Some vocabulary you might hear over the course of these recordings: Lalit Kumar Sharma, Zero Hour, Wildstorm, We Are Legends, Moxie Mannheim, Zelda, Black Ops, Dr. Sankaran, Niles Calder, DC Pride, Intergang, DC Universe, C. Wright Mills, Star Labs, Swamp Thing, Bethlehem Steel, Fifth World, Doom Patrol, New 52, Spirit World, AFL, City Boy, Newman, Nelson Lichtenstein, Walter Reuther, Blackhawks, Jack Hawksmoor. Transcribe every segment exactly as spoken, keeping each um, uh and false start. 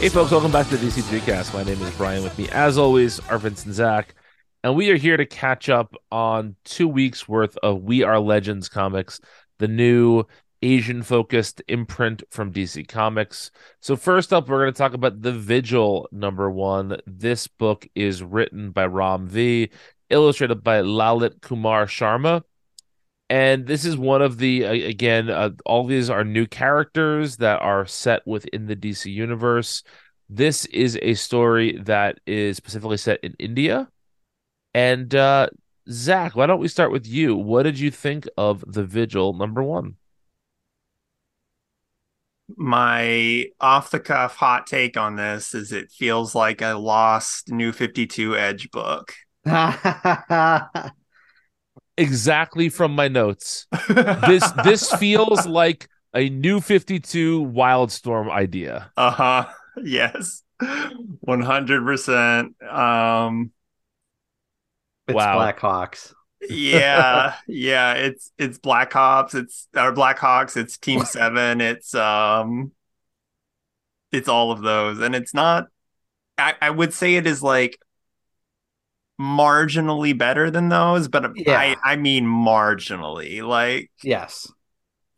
Hey folks, welcome back to the D C three cast. My name is Brian. With me, as always, are Vince and Zach, and we are here to catch up on two weeks worth of We Are Legends comics, the new Asian-focused imprint from D C Comics. So first up, we're going to talk about The Vigil, number one. This book is written by Ram V, illustrated by Lalit Kumar Sharma. And this is one of the, again, uh, all these are new characters that are set within the D C Universe. This is a story that is specifically set in India. And uh, Zach, why don't we start with you? What did you think of The Vigil, number one? My off-the-cuff hot take on this is it feels like a lost New fifty-two Edge book. Exactly from my notes. This this feels like a New fifty-two Wildstorm idea. Uh-huh. Yes. one hundred percent. Um, it's wow. Blackhawks. yeah. Yeah, it's it's Black Ops, it's or Blackhawks, it's Team seven, it's um it's all of those. And it's not I, I would say it is like marginally better than those, but yeah. I, I mean marginally. Like, yes,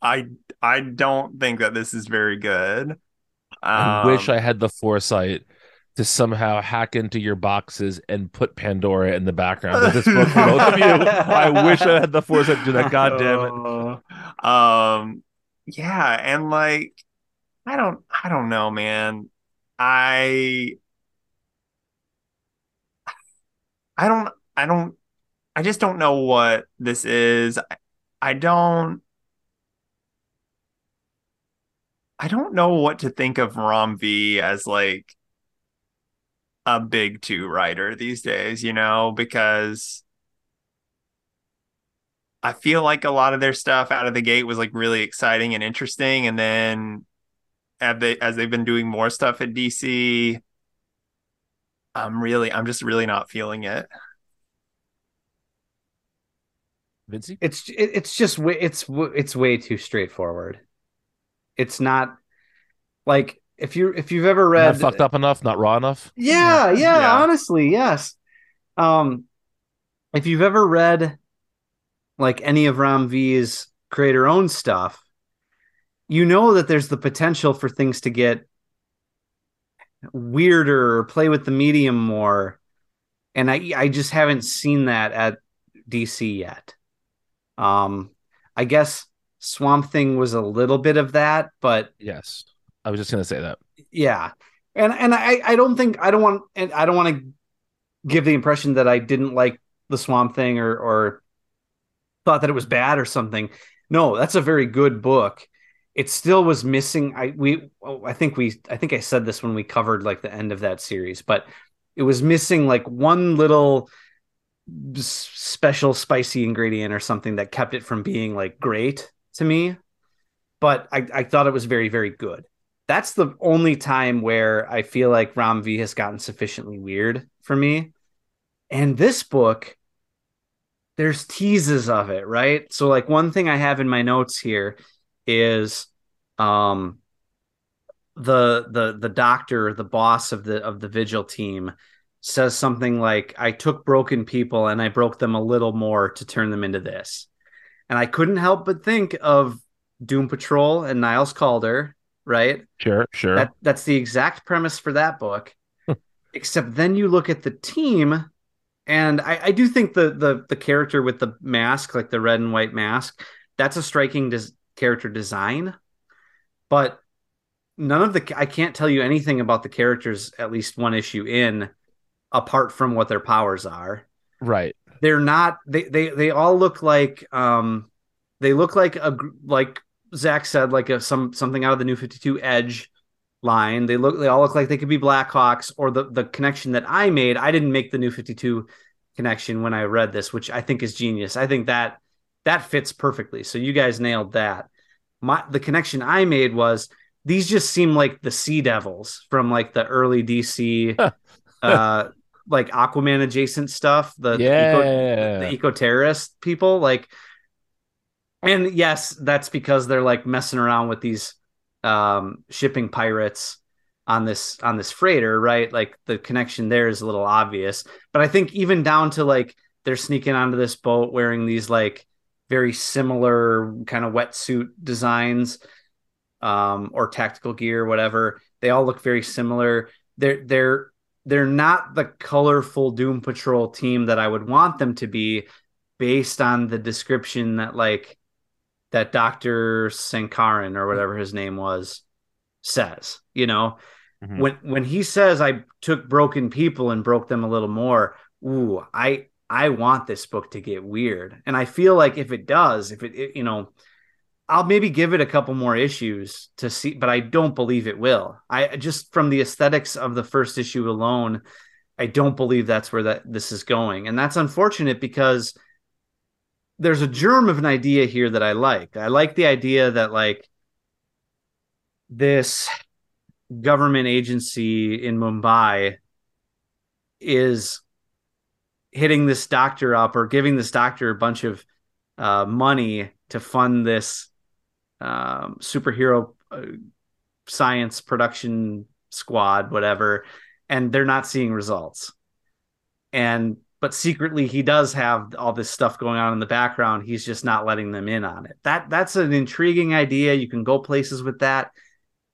I I don't think that this is very good. Um, I wish I had the foresight to somehow hack into your boxes and put Pandora in the background of this book for both of you. I wish I had the foresight to do that. God damn it. Um, yeah, and like I don't I don't know, man. I. I don't, I don't, I just don't know what this is. I, I don't, I don't know what to think of Ram V as like a big two writer these days, you know, because I feel like a lot of their stuff out of the gate was like really exciting and interesting. And then as, they, as they've been doing more stuff at D C, I'm really, I'm just really not feeling it. Vincey? It's, it, it's just, it's, it's way too straightforward. It's not like if you, if you've ever read not fucked up enough, not raw enough. Yeah. Yeah. yeah. Honestly. Yes. Um, if you've ever read like any of Ram V's creator own stuff, you know that there's the potential for things to get weirder or play with the medium more, and I I just haven't seen that at D C yet. Um, I guess Swamp Thing was a little bit of that, but yes, I was just gonna say that. Yeah, and and I I don't think I don't want and I don't want to give the impression that I didn't like the Swamp Thing or or thought that it was bad or something. No, that's a very good book. It still was missing. I we I think we I think I said this when we covered like the end of that series, but it was missing like one little special spicy ingredient or something that kept it from being like great to me. But I, I thought it was very, very good. That's the only time where I feel like Ram V has gotten sufficiently weird for me. And this book, there's teases of it, right? So like one thing I have in my notes here is um the the the doctor, the boss of the of the Vigil team, says something like, I took broken people and I broke them a little more to turn them into this. And I couldn't help but think of Doom Patrol and Niles Calder, right? Sure, sure. That, that's the exact premise for that book. Except then you look at the team, and I, I do think the the the character with the mask, like the red and white mask, that's a striking design. Character design, but none of the I can't tell you anything about the characters at least one issue in apart from what their powers are. Right, they're not they they, they all look like um they look like a like Zach said like a some something out of the New fifty-two Edge line. They look they all look like they could be Blackhawks, or the the connection that I made. I didn't make the New fifty-two connection when I read this, which I think is genius. I think that That fits perfectly. So you guys nailed that. My the connection I made was these just seem like the Sea Devils from like the early D C, uh, like Aquaman adjacent stuff. The yeah. the eco terrorist people, like, and yes, that's because they're like messing around with these um, shipping pirates on this on this freighter, right? Like the connection there is a little obvious, but I think even down to like they're sneaking onto this boat wearing these like very similar kind of wetsuit designs, um, or tactical gear, whatever. They all look very similar. They're they're they're not the colorful Doom Patrol team that I would want them to be, based on the description that like that Doctor Sankaran or whatever his name was says. You know, mm-hmm. when when he says I took broken people and broke them a little more, ooh, I I want this book to get weird. And I feel like if it does, if it, it you know, I'll maybe give it a couple more issues to see, but I don't believe it will. I just, from the aesthetics of the first issue alone, I don't believe that's where that this is going. And that's unfortunate because there's a germ of an idea here that I like. I like the idea that like this government agency in Mumbai is hitting this doctor up or giving this doctor a bunch of uh, money to fund this um, superhero uh, science production squad, whatever, and they're not seeing results. And, but secretly he does have all this stuff going on in the background. He's just not letting them in on it. That that's an intriguing idea. You can go places with that.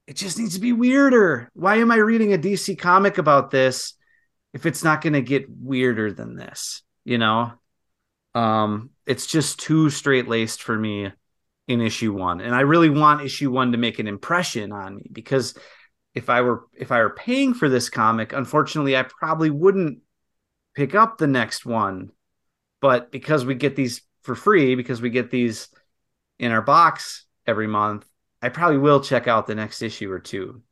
It just needs to be weirder. Why am I reading a D C comic about this if it's not going to get weirder than this? You know, um, it's just too straight laced for me in issue one. And I really want issue one to make an impression on me, because if I were, if I were paying for this comic, unfortunately, I probably wouldn't pick up the next one, but because we get these for free, because we get these in our box every month, I probably will check out the next issue or two,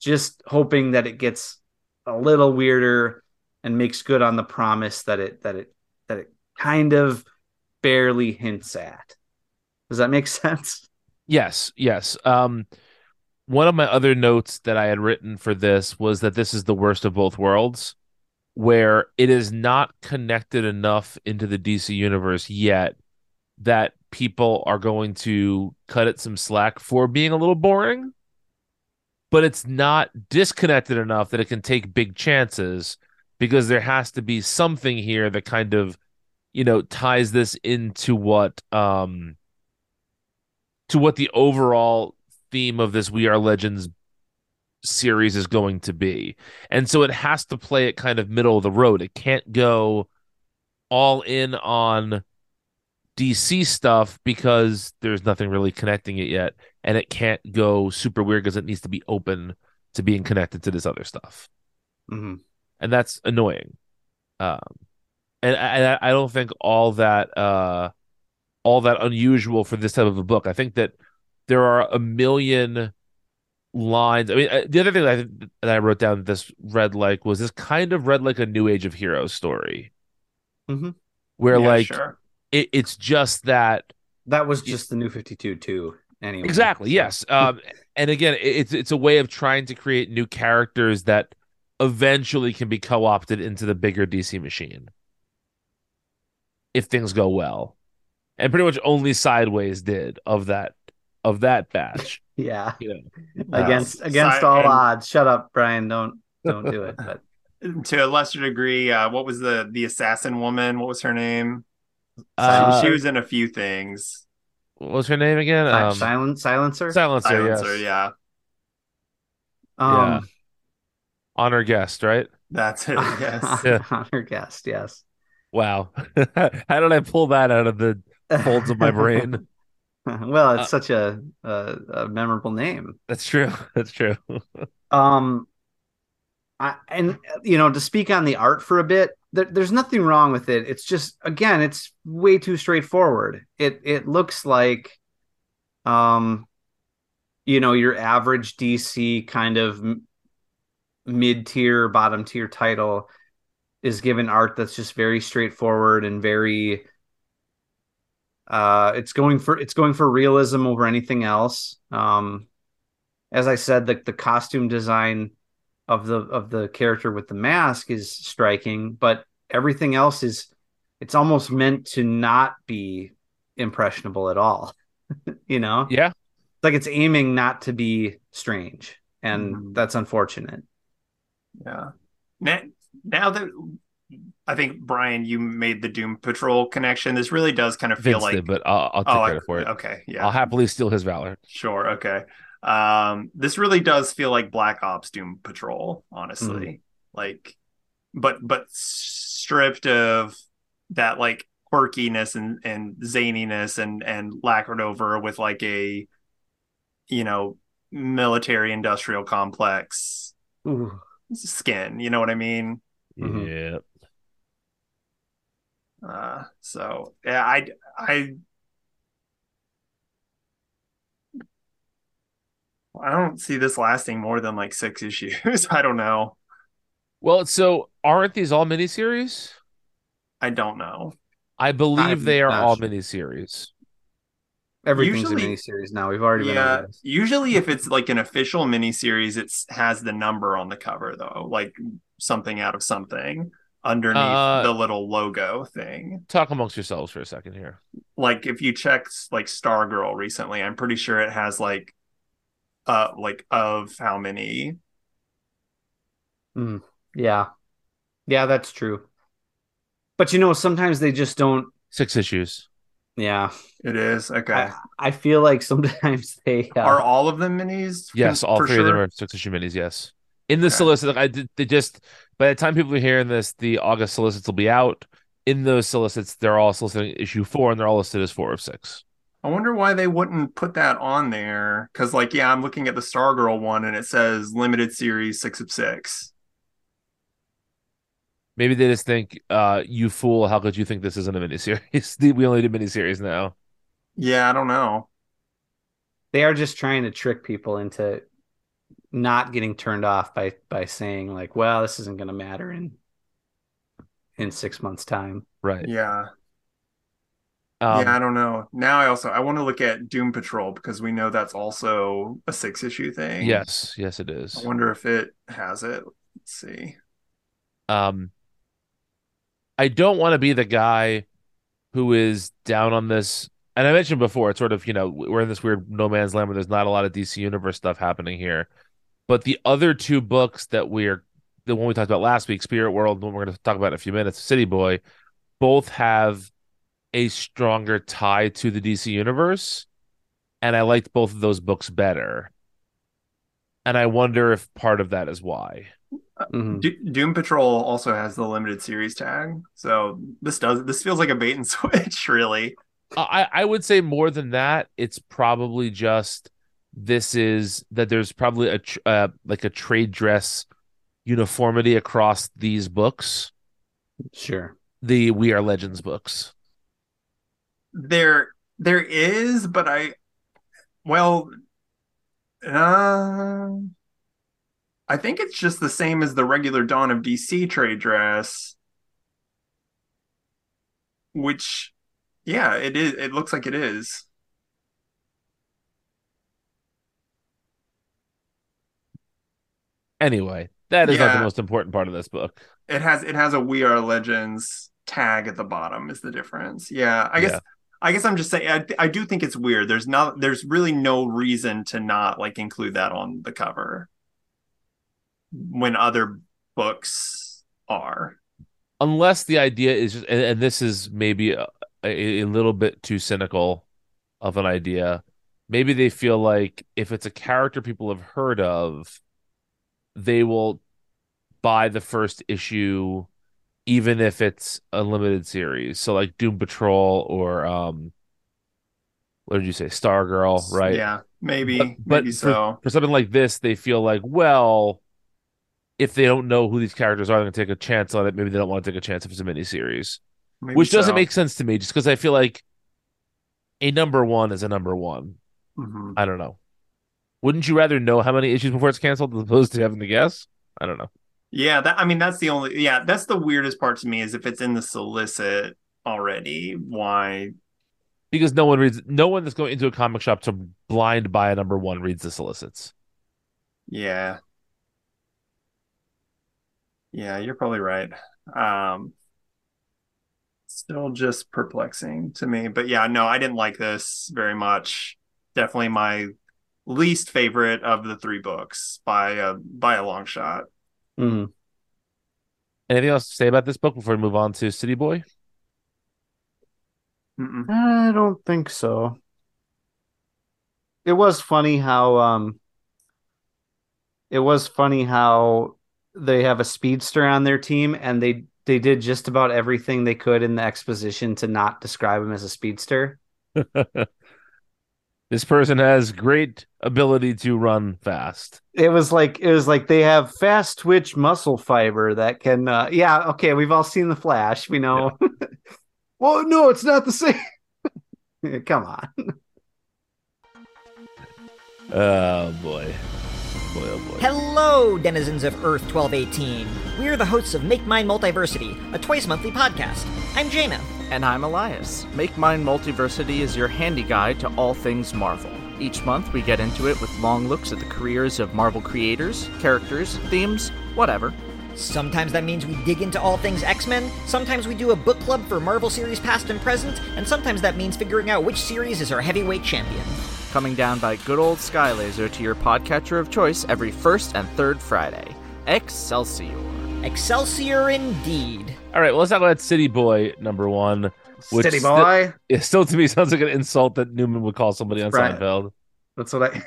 just hoping that it gets a little weirder and makes good on the promise that it, that it, that it kind of barely hints at. Does that make sense? Yes. Yes. Um, one of my other notes that I had written for this was that this is the worst of both worlds, where it is not connected enough into the D C universe yet that people are going to cut it some slack for being a little boring, but it's not disconnected enough that it can take big chances, because there has to be something here that kind of, you know, ties this into what, um, to what the overall theme of this We Are Legends series is going to be. And so it has to play it kind of middle of the road. It can't go all in on D C stuff because there's nothing really connecting it yet, and it can't go super weird because it needs to be open to being connected to this other stuff. Mm-hmm. And that's annoying. Um, and I, I don't think all that uh, all that unusual for this type of a book. I think that there are a million lines. I mean, the other thing that I, that I wrote down that this read like was this kind of read like a New Age of Heroes story, mm-hmm. where yeah, like sure. it, it's just that that was just it, the New fifty-two too. Anyway, exactly. Yes. Um, and again, it, it's it's a way of trying to create new characters that eventually can be co-opted into the bigger D C machine if things go well, and pretty much only Sideways did of that of that batch. Yeah, you know, uh, against against side, all and, odds. Shut up, Brian. Don't don't do it. But to a lesser degree, uh, what was the the assassin woman? What was her name? Uh, she was in a few things. What was her name again? Um, Silen- silencer. Silencer. Silencer. Yes. Yeah. Um, yeah. Honor Guest, right? That's it. Yes. Yeah. Honor Guest. Yes. Wow. How did I pull that out of the folds of my brain? Well, it's uh, such a, a, a memorable name. That's true. That's true. um, I, and, you know, to speak on the art for a bit, there, there's nothing wrong with it. It's just, again, it's way too straightforward. It it looks like, um, you know, your average D C kind of m- mid-tier, bottom-tier title is given art that's just very straightforward and very... Uh, it's going for it's going for realism over anything else. Um, as I said, the, the costume design of the of the character with the mask is striking, but everything else is it's almost meant to not be impressionable at all. You know? Yeah. Like it's aiming not to be strange. and mm-hmm. that's unfortunate. Yeah. Now, now that I think, Brian, you made the Doom Patrol connection, this really does kind of feel Vince like did, but I'll, I'll take oh, credit I, for it. Okay, yeah, I'll happily steal his valor. Sure. Okay. Um, this really does feel like Black Ops Doom Patrol, honestly. Mm. Like, but but stripped of that like quirkiness and and zaniness and and lacquered over with like a, you know, military industrial complex Ooh. skin. You know what I mean? Yeah. Uh, so yeah, I I. I don't see this lasting more than like six issues. I don't know. Well, so aren't these all miniseries? I don't know. I believe I'm they are all sure. miniseries. Everything's usually, a miniseries now. We've already yeah, been this. Usually if it's like an official miniseries, it has the number on the cover, though. Like something out of something underneath uh, the little logo thing. Talk amongst yourselves for a second here. Like if you check like Stargirl recently, I'm pretty sure it has like Uh, like of how many? Mm, yeah, yeah, that's true. But you know, sometimes they just don't. Six issues. Yeah, it is okay. I, I feel like sometimes they uh... are all of them minis. Yes, all three sure? of them are six issue minis. Yes, in the okay. solicit, I did. They just by the time people are hearing this, the August solicits will be out. In those solicits, they're all soliciting issue four, and they're all listed as four of six. I wonder why they wouldn't put that on there. Because, like, yeah, I'm looking at the Stargirl one, and it says limited series six of six. Maybe they just think, uh, you fool, how could you think this isn't a miniseries? We only do miniseries now. Yeah, I don't know. They are just trying to trick people into not getting turned off by, by saying, like, well, this isn't going to matter in in six months' time. Right. Yeah. Um, yeah, I don't know. Now I also I want to look at Doom Patrol because we know that's also a six issue thing. Yes, yes, it is. I wonder if it has it. Let's see. Um, I don't want to be the guy who is down on this. And I mentioned before, it's sort of, you know, we're in this weird no man's land where there's not a lot of D C Universe stuff happening here. But the other two books that we're the one we talked about last week, Spirit World, one we're going to talk about in a few minutes, City Boy, both have a stronger tie to the D C Universe, and I liked both of those books better. And I wonder if part of that is why. Mm-hmm. Do- Doom Patrol also has the limited series tag, so this does this feels like a bait and switch, really. Uh, I, I would say more than that, it's probably just this is that there's probably a tr- uh, like a trade dress uniformity across these books. Sure. The We Are Legends books. There, there is, but I, well, uh, I think it's just the same as the regular Dawn of D C trade dress, which, yeah, it is. It looks like it is. Anyway, that is yeah. not the most important part of this book. It has, it has a We Are Legends tag at the bottom is the difference. Yeah, I guess. Yeah. I guess I'm just saying, I, I do think it's weird. There's not, there's really no reason to not like include that on the cover when other books are. Unless the idea is, just, and, and this is maybe a, a, a little bit too cynical of an idea. Maybe they feel like if it's a character people have heard of, they will buy the first issue even if it's a limited series. So like Doom Patrol or um, what did you say? Stargirl, right? Yeah, maybe. But, but maybe for, so. for something like this, they feel like, well, if they don't know who these characters are, they're going to take a chance on it. Maybe they don't want to take a chance if it's a miniseries. Maybe Which so. doesn't make sense to me just because I feel like a number one is a number one. Mm-hmm. I don't know. Wouldn't you rather know how many issues before it's canceled as opposed to having to guess? I don't know. Yeah, that, I mean, that's the only, yeah, that's the weirdest part to me is if it's in the solicit already, why? Because no one reads, no one that's going into a comic shop to blind buy a number one reads the solicits. Yeah. Yeah, you're probably right. Um, still just perplexing to me. But yeah, no, I didn't like this very much. Definitely my least favorite of the three books by a, by a long shot. Mm-hmm. Anything else to say about this book before we move on to City Boy? Mm-mm. I don't think so. It was funny how um, it was funny how they have a speedster on their team, and they they did just about everything they could in the exposition to not describe him as a speedster. This person has great ability to run fast. It was like it was like they have fast twitch muscle fiber that can. Uh, yeah, okay, we've all seen The Flash. We know. Yeah. Well, no, it's not the same. Come on. Oh, boy. Boy, oh, boy. Hello, denizens of Earth twelve eighteen. We're the hosts of Make Mine Multiversity, a twice-monthly podcast. I'm Jaina. And I'm Elias. Make Mine Multiversity is your handy guide to all things Marvel. Each month, we get into it with long looks at the careers of Marvel creators, characters, themes, whatever. Sometimes that means we dig into all things X-Men, sometimes we do a book club for Marvel series past and present, and sometimes that means figuring out which series is our heavyweight champion. Coming down by good old Skylaser to your podcatcher of choice every first and third Friday. Excelsior. Excelsior indeed. All right, well, let's talk about City Boy number one. Which City Boy? Sti- it still to me sounds like an insult that Newman would call somebody on right. Seinfeld. That's what I...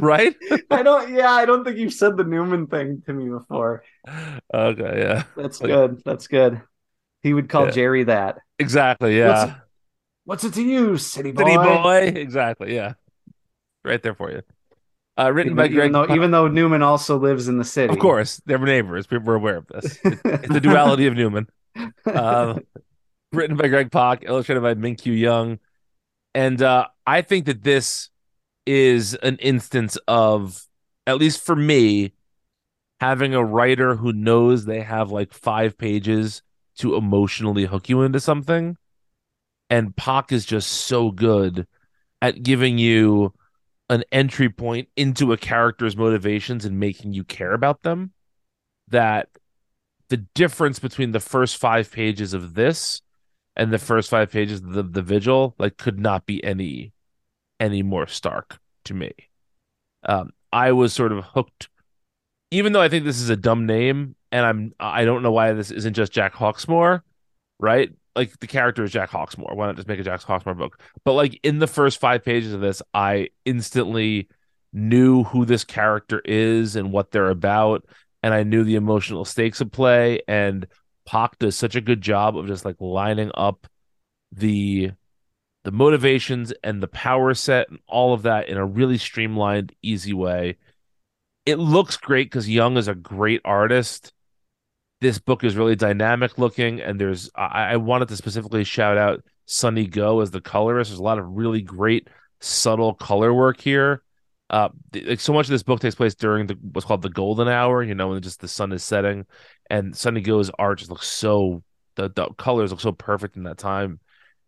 Right? I don't yeah, I don't think you've said the Newman thing to me before. Okay, yeah. That's okay. good. That's good. He would call yeah. Jerry that. Exactly, yeah. What's it, what's it to you, City Boy? City Boy. Exactly, yeah. Right there for you. Uh, written even, by Greg even though, Pak. Even though Newman also lives in the city. Of course, they're neighbors. People are aware of this. It, it's the duality of Newman. Um, written by Greg Pak, illustrated by Min Kyu Young. And uh, I think that this is an instance of, at least for me, having a writer who knows they have like five pages to emotionally hook you into something. And Pak is just so good at giving you an entry point into a character's motivations and making you care about them, that the difference between the first five pages of this and the first five pages of the, the Vigil like could not be any any more stark to me. Um, I was sort of hooked, even though I think this is a dumb name, and I'm I don't know why this isn't just Jack Hawksmoor, right? Like the character is Jack Hawksmoor. Why not just make a Jack Hawksmoor book? But like in the first five pages of this, I instantly knew who this character is and what they're about, and I knew the emotional stakes at play. And Pak does such a good job of just like lining up the the motivations and the power set and all of that in a really streamlined, easy way. It looks great because Young is a great artist. This book is really dynamic looking, and there's I, I wanted to specifically shout out Sunny Go as the colorist. There's a lot of really great subtle color work here. Uh, like so much of this book takes place during the what's called the golden hour, you know, when just the sun is setting, and Sunny Go's art just looks so the, the colors look so perfect in that time.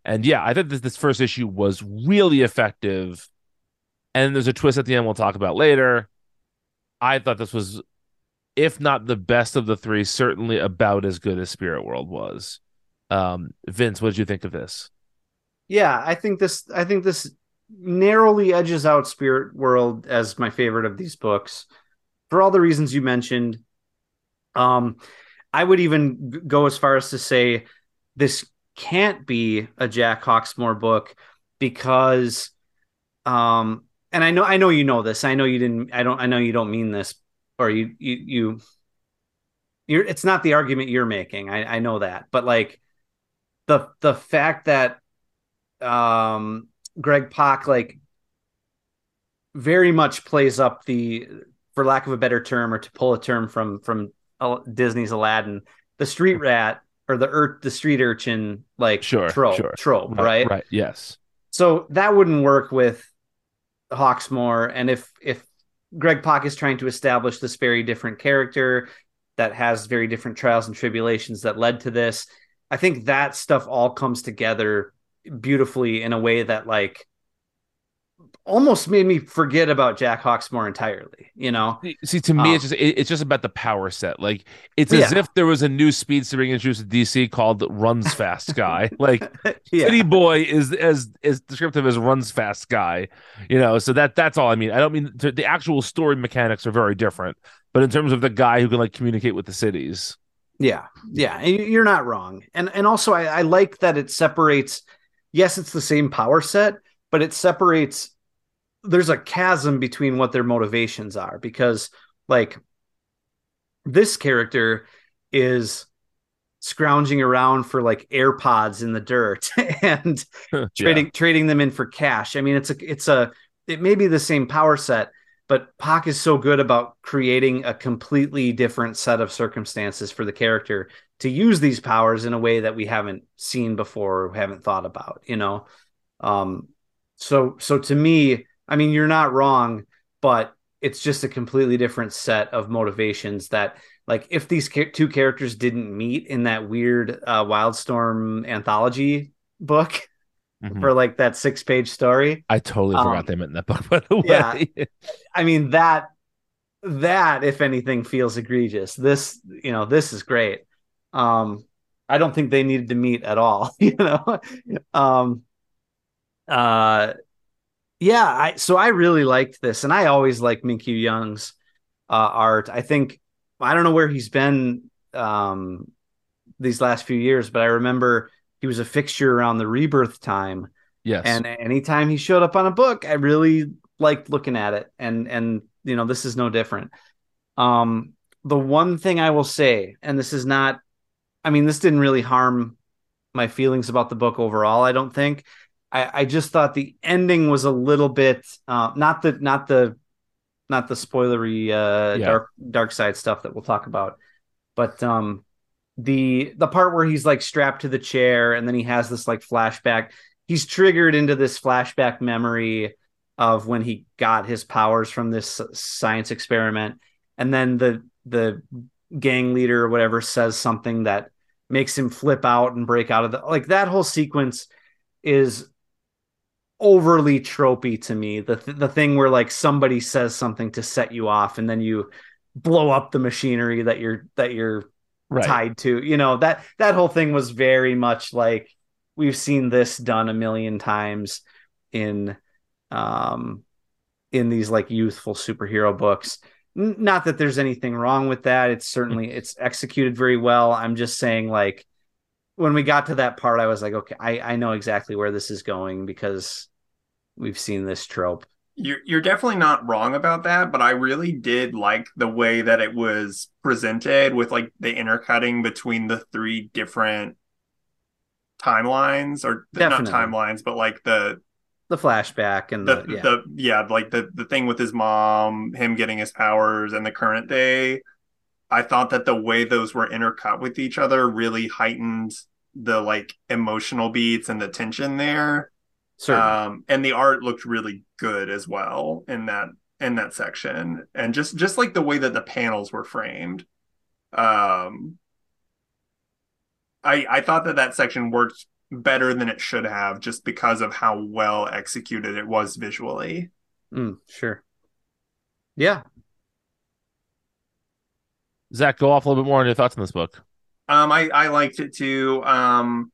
And yeah, I think this, this first issue was really effective. And there's a twist at the end we'll talk about later. I thought this was, if not the best of the three, certainly about as good as Spirit World was. Um, Vince, what did you think of this? Yeah, I think this I think this narrowly edges out Spirit World as my favorite of these books for all the reasons you mentioned. Um, I would even go as far as to say this can't be a Jack Hawksmoor book because um and I know I know you know this. I know you didn't I don't I know you don't mean this or you you you you're it's not the argument you're making. I, I know that. But like the the fact that um Greg Pak like very much plays up the, for lack of a better term, or to pull a term from from Disney's Aladdin, the street rat or the earth, the street urchin, like sure, trope, sure. trope, right? Right. Yes. So that wouldn't work with Hawksmoor. And if, if Greg Pak is trying to establish this very different character that has very different trials and tribulations that led to this, I think that stuff all comes together beautifully in a way that like almost made me forget about Jack Hawksmoor entirely, you know? See, to me, um, it's just it, it's just about the power set. Like, it's yeah. as if there was a new speedster being introduced to D C called Runs Fast Guy. Like, yeah. City Boy is as, as descriptive as Runs Fast Guy, you know? So that that's all I mean. I don't mean... The actual story mechanics are very different, but in terms of the guy who can, like, communicate with the cities... Yeah, yeah, and you're not wrong. And and also, I, I like that it separates... Yes, it's the same power set, but it separates... There's a chasm between what their motivations are, because like this character is scrounging around for like AirPods in the dirt and yeah. trading trading them in for cash. I mean, it's a it's a it may be the same power set, but Pak is so good about creating a completely different set of circumstances for the character to use these powers in a way that we haven't seen before or haven't thought about, you know? Um, so so to me, I mean, you're not wrong, but it's just a completely different set of motivations that, like, if these ca- two characters didn't meet in that weird uh, Wildstorm anthology book mm-hmm. for like that six page story. I totally forgot um, they met in that book, by the way. Yeah, I mean, that, that, if anything, feels egregious. This, you know, this is great. Um, I don't think they needed to meet at all, you know? um, uh, Yeah, I, so I really liked this, and I always like Min Kyu Young's uh, art. I think, I don't know where he's been um, these last few years, but I remember he was a fixture around the Rebirth time. Yes. And anytime he showed up on a book, I really liked looking at it. And, and you know, this is no different. Um, the one thing I will say, and this is not, I mean, this didn't really harm my feelings about the book overall, I don't think. I, I just thought the ending was a little bit uh, not the not the not the spoilery uh, yeah. dark dark side stuff that we'll talk about, but um, the the part where he's like strapped to the chair and then he has this like flashback. He's triggered into this flashback memory of when he got his powers from this science experiment, and then the the gang leader or whatever says something that makes him flip out and break out of the like that whole sequence is overly tropey to me. The th- the thing where like somebody says something to set you off, and then you blow up the machinery that you're that you're right. tied to. You know, that that whole thing was very much like we've seen this done a million times in um in these like youthful superhero books. N- not that there's anything wrong with that. It's certainly it's executed very well. I'm just saying, like, when we got to that part, I was like, okay, I I know exactly where this is going because we've seen this trope. You're, you're definitely not wrong about that, but I really did like the way that it was presented with like the intercutting between the three different timelines, or Definitely. not timelines, but like the the flashback and the, the, yeah. the yeah, like the the thing with his mom, him getting his powers, and the current day. I thought that the way those were intercut with each other really heightened the like emotional beats and the tension there. Um, and the art looked really good as well in that, in that section. And just, just like the way that the panels were framed. Um, I, I thought that that section worked better than it should have just because of how well executed it was visually. Mm, sure. Yeah. Zach, go off a little bit more on your thoughts on this book. Um, I, I liked it too. Um,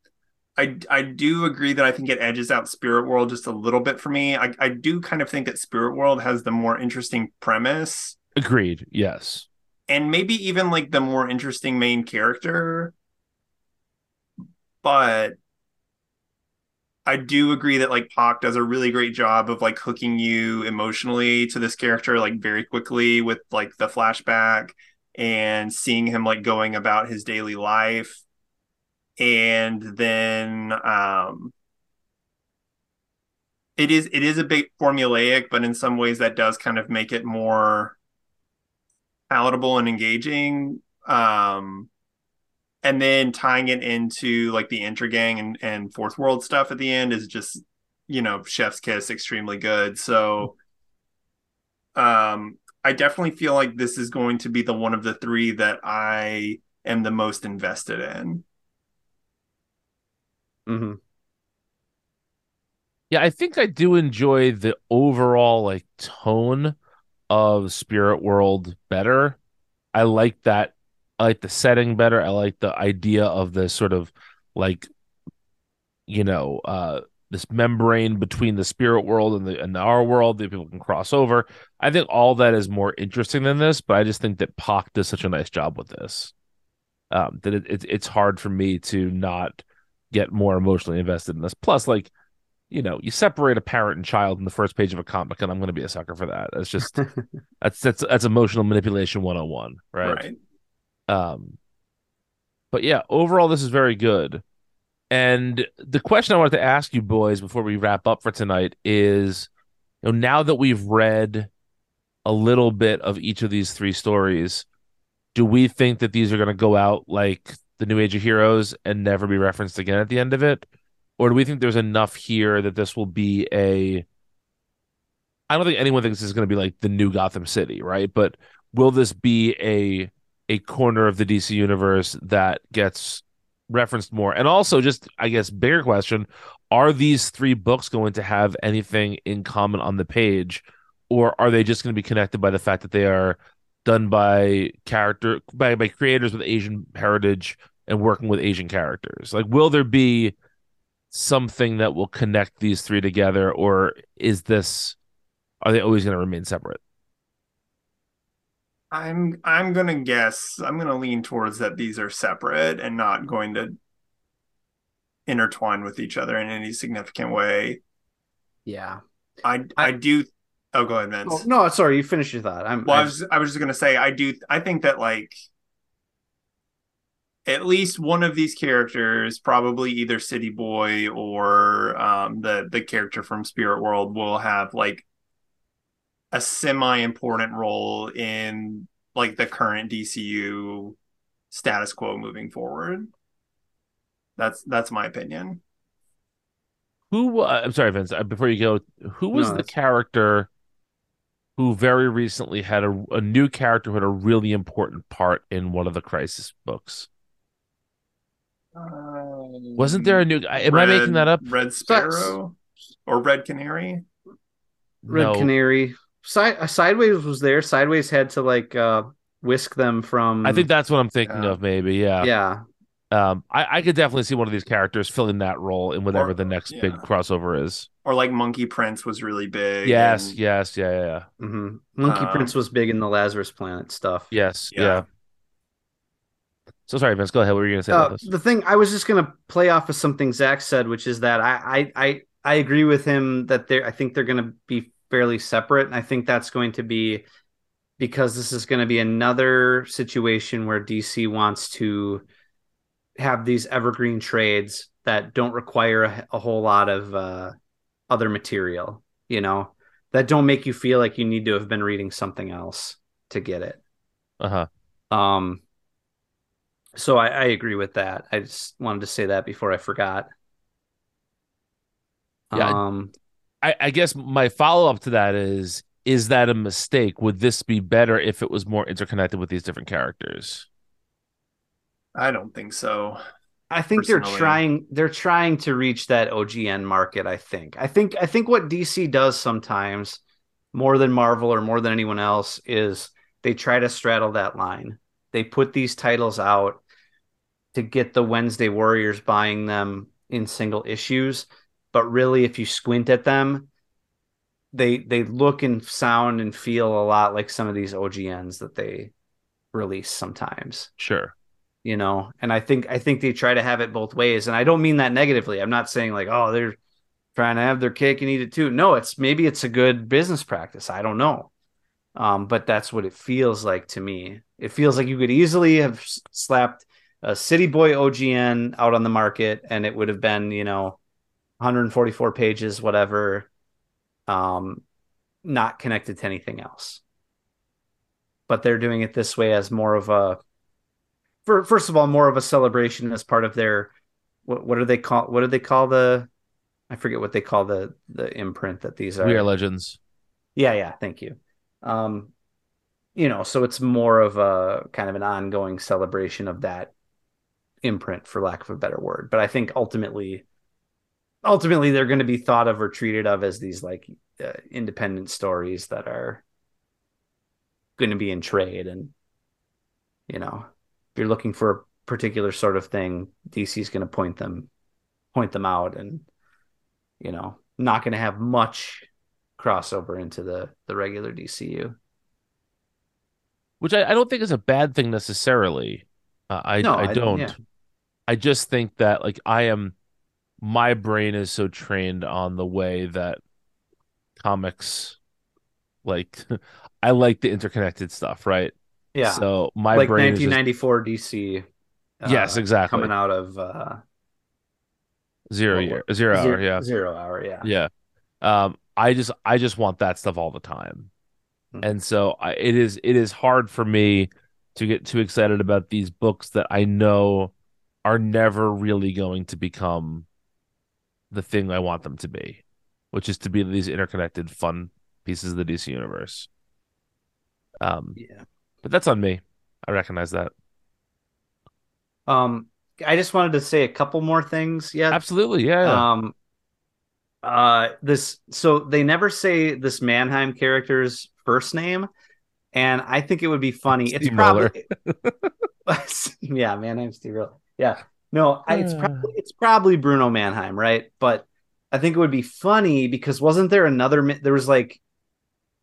I I do agree that I think it edges out Spirit World just a little bit for me. I, I do kind of think that Spirit World has the more interesting premise. Agreed, yes. And maybe even like the more interesting main character. But I do agree that like Pak does a really great job of like hooking you emotionally to this character like very quickly with like the flashback. And seeing him like going about his daily life, and then um, it is it is a bit formulaic, but in some ways that does kind of make it more palatable and engaging. Um, and then tying it into like the Intergang and and Fourth World stuff at the end is just, you know, chef's kiss, extremely good. So, um. I definitely feel like this is going to be the one of the three that I am the most invested in. Mm-hmm. Yeah, I think I do enjoy the overall like tone of Spirit World better. I like that. I like the setting better. I like the idea of this sort of like, you know, uh, this membrane between the spirit world and the and our world that people can cross over. I think all that is more interesting than this, but I just think that Pak does such a nice job with this um, that it, it, it's hard for me to not get more emotionally invested in this. Plus, like, you know, you separate a parent and child in the first page of a comic, and I'm going to be a sucker for that. That's just that's that's that's emotional manipulation one oh one, right? Right. Um, but yeah, overall, this is very good. And the question I wanted to ask you boys before we wrap up for tonight is, you know, now that we've read a little bit of each of these three stories, do we think that these are going to go out like the New Age of Heroes and never be referenced again at the end of it? Or do we think there's enough here that this will be a... I don't think anyone thinks this is going to be like the new Gotham City, right? But will this be a a corner of the D C universe that gets referenced more? And also, just I guess bigger question, are these three books going to have anything in common on the page, or are they just going to be connected by the fact that they are done by character by, by creators with Asian heritage and working with Asian characters? Like, will there be something that will connect these three together, or is this are they always going to remain separate? I'm I'm gonna guess I'm gonna lean towards that these are separate and not going to intertwine with each other in any significant way. Yeah, I I, I do. Oh, go ahead, Vince. Oh, no, sorry, you finished your thought. I'm. Well, I, I was I was just gonna say I do. I think that like at least one of these characters, probably either City Boy or um, the the character from Spirit World, will have like a semi-important role in like the current D C U status quo moving forward. That's that's my opinion. Who uh, I'm sorry, Vince. Before you go, who was no, the character who very recently had a, a new character who had a really important part in one of the Crisis books? Um, Wasn't there a new? Am Red, I making that up? Red Sparrow or Red Canary? Red no. Canary. Side Sideways was there. Sideways had to like uh, whisk them from. I think that's what I'm thinking uh, of. Maybe, yeah, yeah. Um, I, I could definitely see one of these characters filling that role in whatever or, the next yeah. big crossover is. Or like Monkey Prince was really big. Yes, and... yes, yeah, yeah. Mm-hmm. Monkey um, Prince was big in the Lazarus Planet stuff. Yes, yeah. yeah. So sorry, Vince. Go ahead. What were you going to say? Uh, about this? The thing I was just going to play off of something Zach said, which is that I, I, I, I agree with him that they're. I think they're going to be fairly separate, and I think that's going to be because this is going to be another situation where D C wants to have these evergreen trades that don't require a, a whole lot of uh, other material, you know, that don't make you feel like you need to have been reading something else to get it. Uh huh. Um. So I, I agree with that. I just wanted to say that before I forgot. Yeah. Um. I, I guess my follow-up to that is, is that a mistake? Would this be better if it was more interconnected with these different characters? I don't think so. I think personally. they're trying they're trying to reach that O G N market, I think. I think I think what D C does sometimes, more than Marvel or more than anyone else, is they try to straddle that line. They put these titles out to get the Wednesday Warriors buying them in single issues. But really, if you squint at them, they they look and sound and feel a lot like some of these O G Ns that they release sometimes. Sure. You know, and I think I think they try to have it both ways. And I don't mean that negatively. I'm not saying like, oh, they're trying to have their cake and eat it too. No, it's maybe it's a good business practice. I don't know. Um, but that's what it feels like to me. It feels like you could easily have slapped a City Boy O G N out on the market and it would have been, you know, one hundred forty-four pages, whatever, um, not connected to anything else. But they're doing it this way as more of a, for, first of all, more of a celebration as part of their, what, what are they call? What do they call the? I forget what they call the the imprint that these are. We Are Legends. Yeah, yeah. Thank you. Um, you know, so it's more of a kind of an ongoing celebration of that imprint, for lack of a better word. But I think ultimately, ultimately they're going to be thought of or treated of as these like uh, independent stories that are going to be in trade. And, you know, if you're looking for a particular sort of thing, D C is going to point them, point them out, and, you know, not going to have much crossover into the, the regular D C U. Which I, I don't think is a bad thing necessarily. Uh, I, no, I I don't. Yeah. I just think that like I am, my brain is so trained on the way that comics, like I like the interconnected stuff, right? Yeah. So my like brain nineteen ninety-four is just... D C. Uh, yes, exactly. Coming out of uh, zero well, year, zero, zero hour, yeah, zero hour, yeah, yeah. Um, I just, I just want that stuff all the time. And so I, it is it is hard for me to get too excited about these books that I know are never really going to become the thing I want them to be, which is to be these interconnected, fun pieces of the D C universe. Um, yeah, but that's on me. I recognize that. Um, I just wanted to say a couple more things. Yeah, absolutely. Yeah. Um, uh, this so they never say this Mannheim character's first name, and I think it would be funny. Steve it's probably yeah, Mannheim Steve Miller. Yeah, no, I, it's probably it's probably Bruno Mannheim, right? But I think it would be funny because wasn't there another? There was like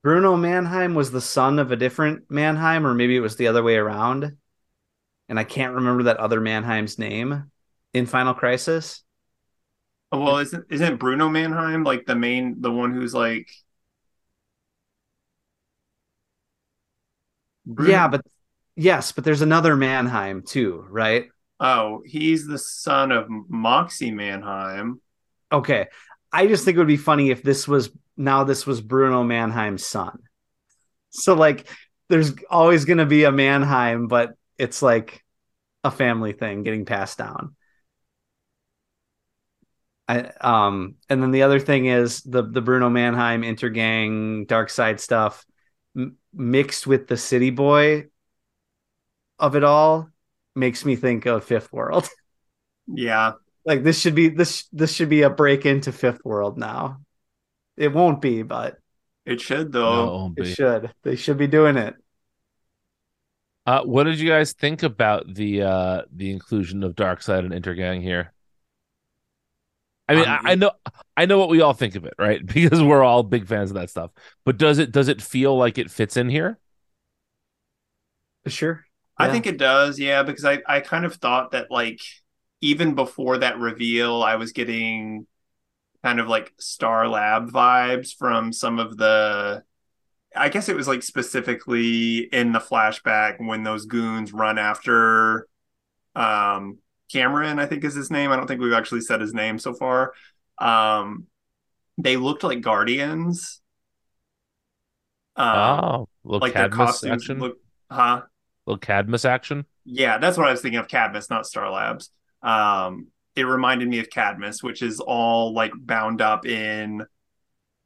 Bruno Mannheim was the son of a different Mannheim, or maybe it was the other way around, and I can't remember that other Mannheim's name in Final Crisis. Oh, well, isn't isn't Bruno Mannheim like the main, the one who's like? Bruno. Yeah, but yes, but there's another Mannheim too, right? Oh, he's the son of Moxie Mannheim. Okay, I just think it would be funny if this was now this was Bruno Mannheim's son. So like, there's always going to be a Mannheim, but it's like a family thing getting passed down. I um, and then the other thing is the the Bruno Mannheim Intergang Darkseid stuff. Mixed with the City Boy of it all makes me think of Fifth World. Yeah, like this should be this this should be a break into Fifth World now. It won't be, but it should though. No, it won't be. It should. They should be doing it. Uh, what did you guys think about the uh, the inclusion of Darkseid and Intergang here? I mean, um, I, I know, I know what we all think of it, right? Because we're all big fans of that stuff. But does it does it feel like it fits in here? Sure, yeah. I think it does. Yeah, because I, I kind of thought that like even before that reveal, I was getting kind of like Star Lab vibes from some of the. I guess it was like specifically in the flashback when those goons run after. Um. Cameron, I think is his name. I don't think we've actually said his name so far. Um, they looked like Guardians. Um, oh, little like Cadmus their costumes action? Look, huh? Little Cadmus action? Yeah, that's what I was thinking of. Cadmus, not Star Labs. Um, it reminded me of Cadmus, which is all like bound up in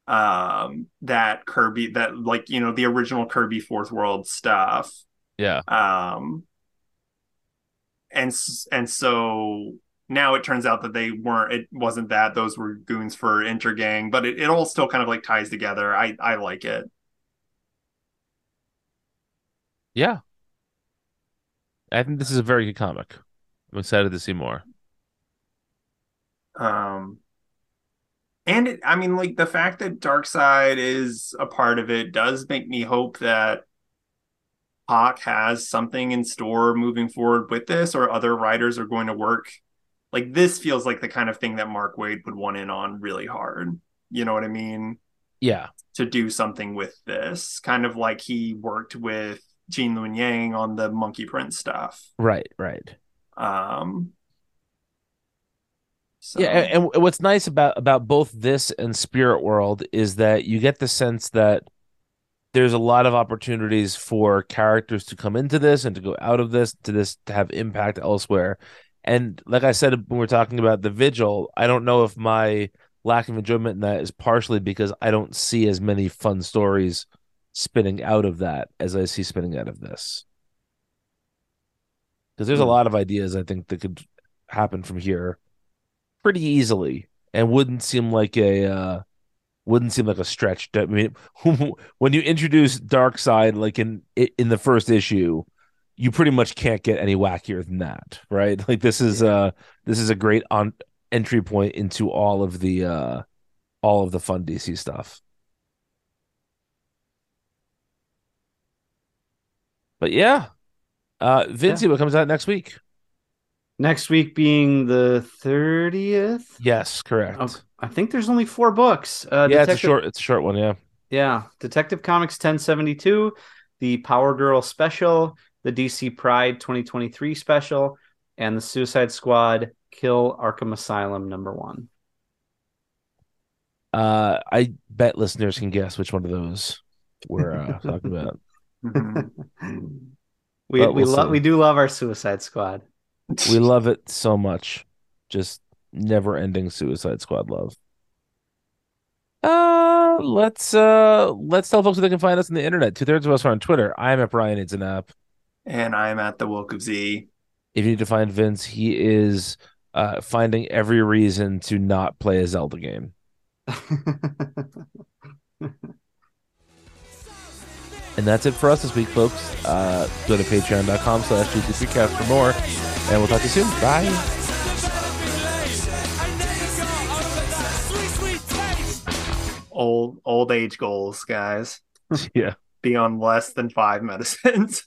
um, that Kirby, that like you know the original Kirby Fourth World stuff. Yeah. Um. And and so now it turns out that they weren't, it wasn't that. Those were goons for Intergang, but it, it all still kind of like ties together. I, I like it. Yeah. I think this is a very good comic. I'm excited to see more. Um, And it, I mean, like the fact that Darkseid is a part of it does make me hope that Pak has something in store moving forward with this, or other writers are going to work. Like this feels like the kind of thing that Mark Waid would want in on really hard. You know what I mean? Yeah. To do something with this, kind of like he worked with Jean Luen Yang on the Monkey Prince stuff. Right. Right. Um. So. Yeah, and, and what's nice about about both this and Spirit World is that you get the sense that there's a lot of opportunities for characters to come into this and to go out of this, to this, to have impact elsewhere. And like I said, when we were talking about The Vigil, I don't know if my lack of enjoyment in that is partially because I don't see as many fun stories spinning out of that as I see spinning out of this. Because there's a lot of ideas I think that could happen from here pretty easily and wouldn't seem like a uh, wouldn't seem like a stretch. I mean, when you introduce Darkseid like in in the first issue, you pretty much can't get any wackier than that, right? Like this is yeah. uh this is a great on entry point into all of the uh, all of the fun D C stuff. But yeah, uh, Vincey, yeah. what comes out next week? Next week being the thirtieth. Yes, correct. Oh, I think there's only four books. Uh, yeah, Detective... it's a short. It's a short one. Yeah. Yeah, Detective Comics ten seventy-two, the Power Girl special, the D C Pride twenty twenty-three special, and the Suicide Squad Kill Arkham Asylum number one. Uh, I bet listeners can guess which one of those we're uh, talking about. we but we we'll love we do love our Suicide Squad. We love it so much, just never ending Suicide Squad love. Uh let's uh let's tell folks where they can find us on the internet. Two thirds of us are on Twitter. I'm at Brian Needs an App, and I'm at the Wilk of Z. If you need to find Vince, he is uh finding every reason to not play a Zelda game. And that's it for us this week, folks. Uh, go to patreon.com slash D C three cast for more. And we'll talk to you soon. Bye. Old old age goals, guys. Yeah. Be on less than five medicines.